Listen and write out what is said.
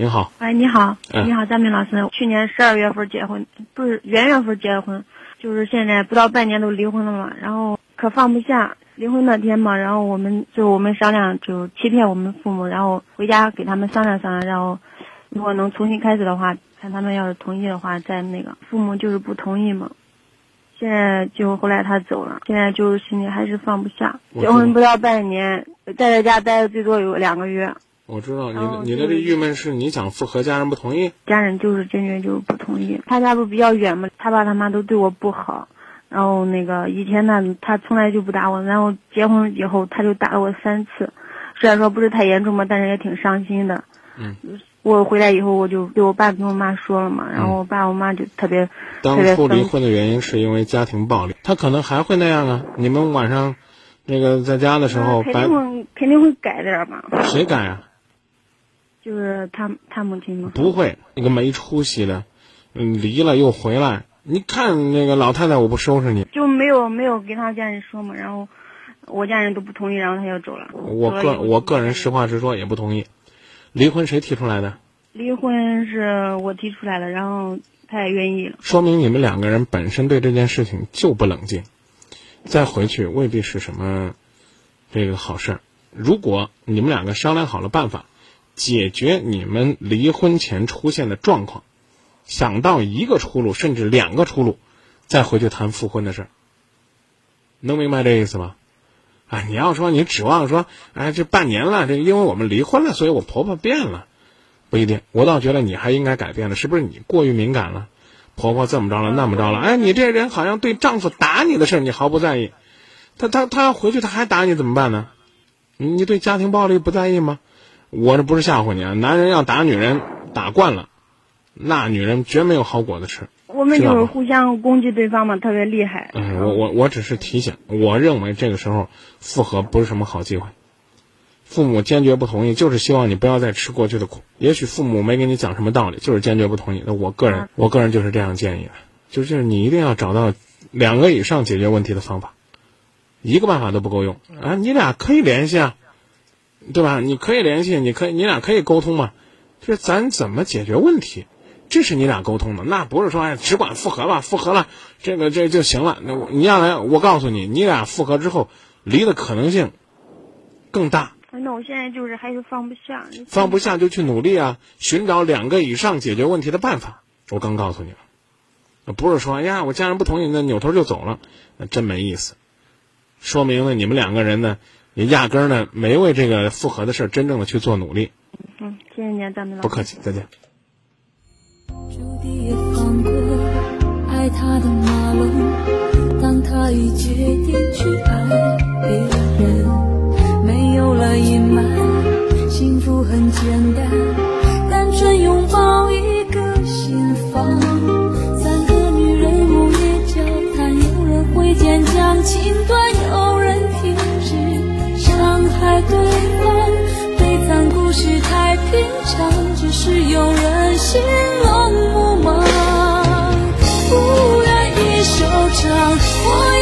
您好。哎，你好，你好，张明老师。去年12月份结婚，不是元月份结婚，就是现在不到半年都离婚了嘛。然后可放不下，离婚那天嘛，然后我们商量，就欺骗我们父母，然后回家给他们商量商量，然后如果能重新开始的话，看他们要是同意的话，再那个。父母就是不同意嘛。现在就后来他走了，现在就是心里还是放不下。结婚不到半年，在家待的最多有2个月。我知道你的这郁闷是你想复合，家人不同意。家人就是坚决就是不同意。他家不比较远嘛，他爸他妈都对我不好，然后那个以前呢他从来就不打我，然后结婚以后他就打了我3次，虽然说不是太严重嘛，但是也挺伤心的。嗯。我回来以后，我就对我爸跟我妈说了嘛，然后我爸我妈就特别。当初离婚的原因是因为家庭暴力，他可能还会那样啊。你们晚上，那个在家的时候，肯定会改点吧。谁改啊？就是他母亲吗？不会，那个没出息的，离了又回来。你看那个老太太，我不收拾你。就没有跟他家人说嘛，然后我家人都不同意，然后他就走了。我个人实话实说也不同意。离婚谁提出来的？离婚是我提出来的，然后他也愿意了。说明你们2个人本身对这件事情就不冷静，再回去未必是什么这个好事儿。如果你们2个商量好了办法，解决你们离婚前出现的状况，想到1个出路甚至2个出路，再回去谈复婚的事儿，能明白这意思吗？哎，你要说你指望说，哎，这半年了，这因为我们离婚了，所以我婆婆变了，不一定。我倒觉得你还应该改变了，是不是你过于敏感了？婆婆这么着了，那么着了，哎，你这人好像对丈夫打你的事你毫不在意，他要回去他还打你怎么办呢？你对家庭暴力不在意吗？我这不是吓唬你啊，男人要打女人打惯了，那女人绝没有好果子吃。我们就是互相攻击对方嘛，特别厉害。嗯，我只是提醒，我认为这个时候复合不是什么好机会。父母坚决不同意，就是希望你不要再吃过去的苦。也许父母没给你讲什么道理，就是坚决不同意。那我个人就是这样建议的，就是你一定要找到2个以上解决问题的方法，1个办法都不够用啊！你俩可以联系啊，对吧？你可以联系，你俩可以沟通嘛，就是咱怎么解决问题。这是你俩沟通的，那不是说哎只管复合吧，复合了这就行了。那你要来，我告诉你，你俩复合之后离的可能性更大。那我现在就是还是放不下。放不下就去努力啊，寻找2个以上解决问题的办法。我刚告诉你了，不是说哎呀我家人不同意，那扭头就走了，那真没意思。说明呢你们2个人呢也压根呢没为这个复合的事真正的去做努力。嗯，谢谢您，大明老师。不客气，再见。注定也放过爱他的马龙，当他已决定去爱别人，没有了隐瞒，幸福很简单，单纯拥抱一个心房。3个女人午夜交谈，有人会坚强情断，有人停止伤害对方，悲惨故事太平常，只是有人心盲。无缘一首唱。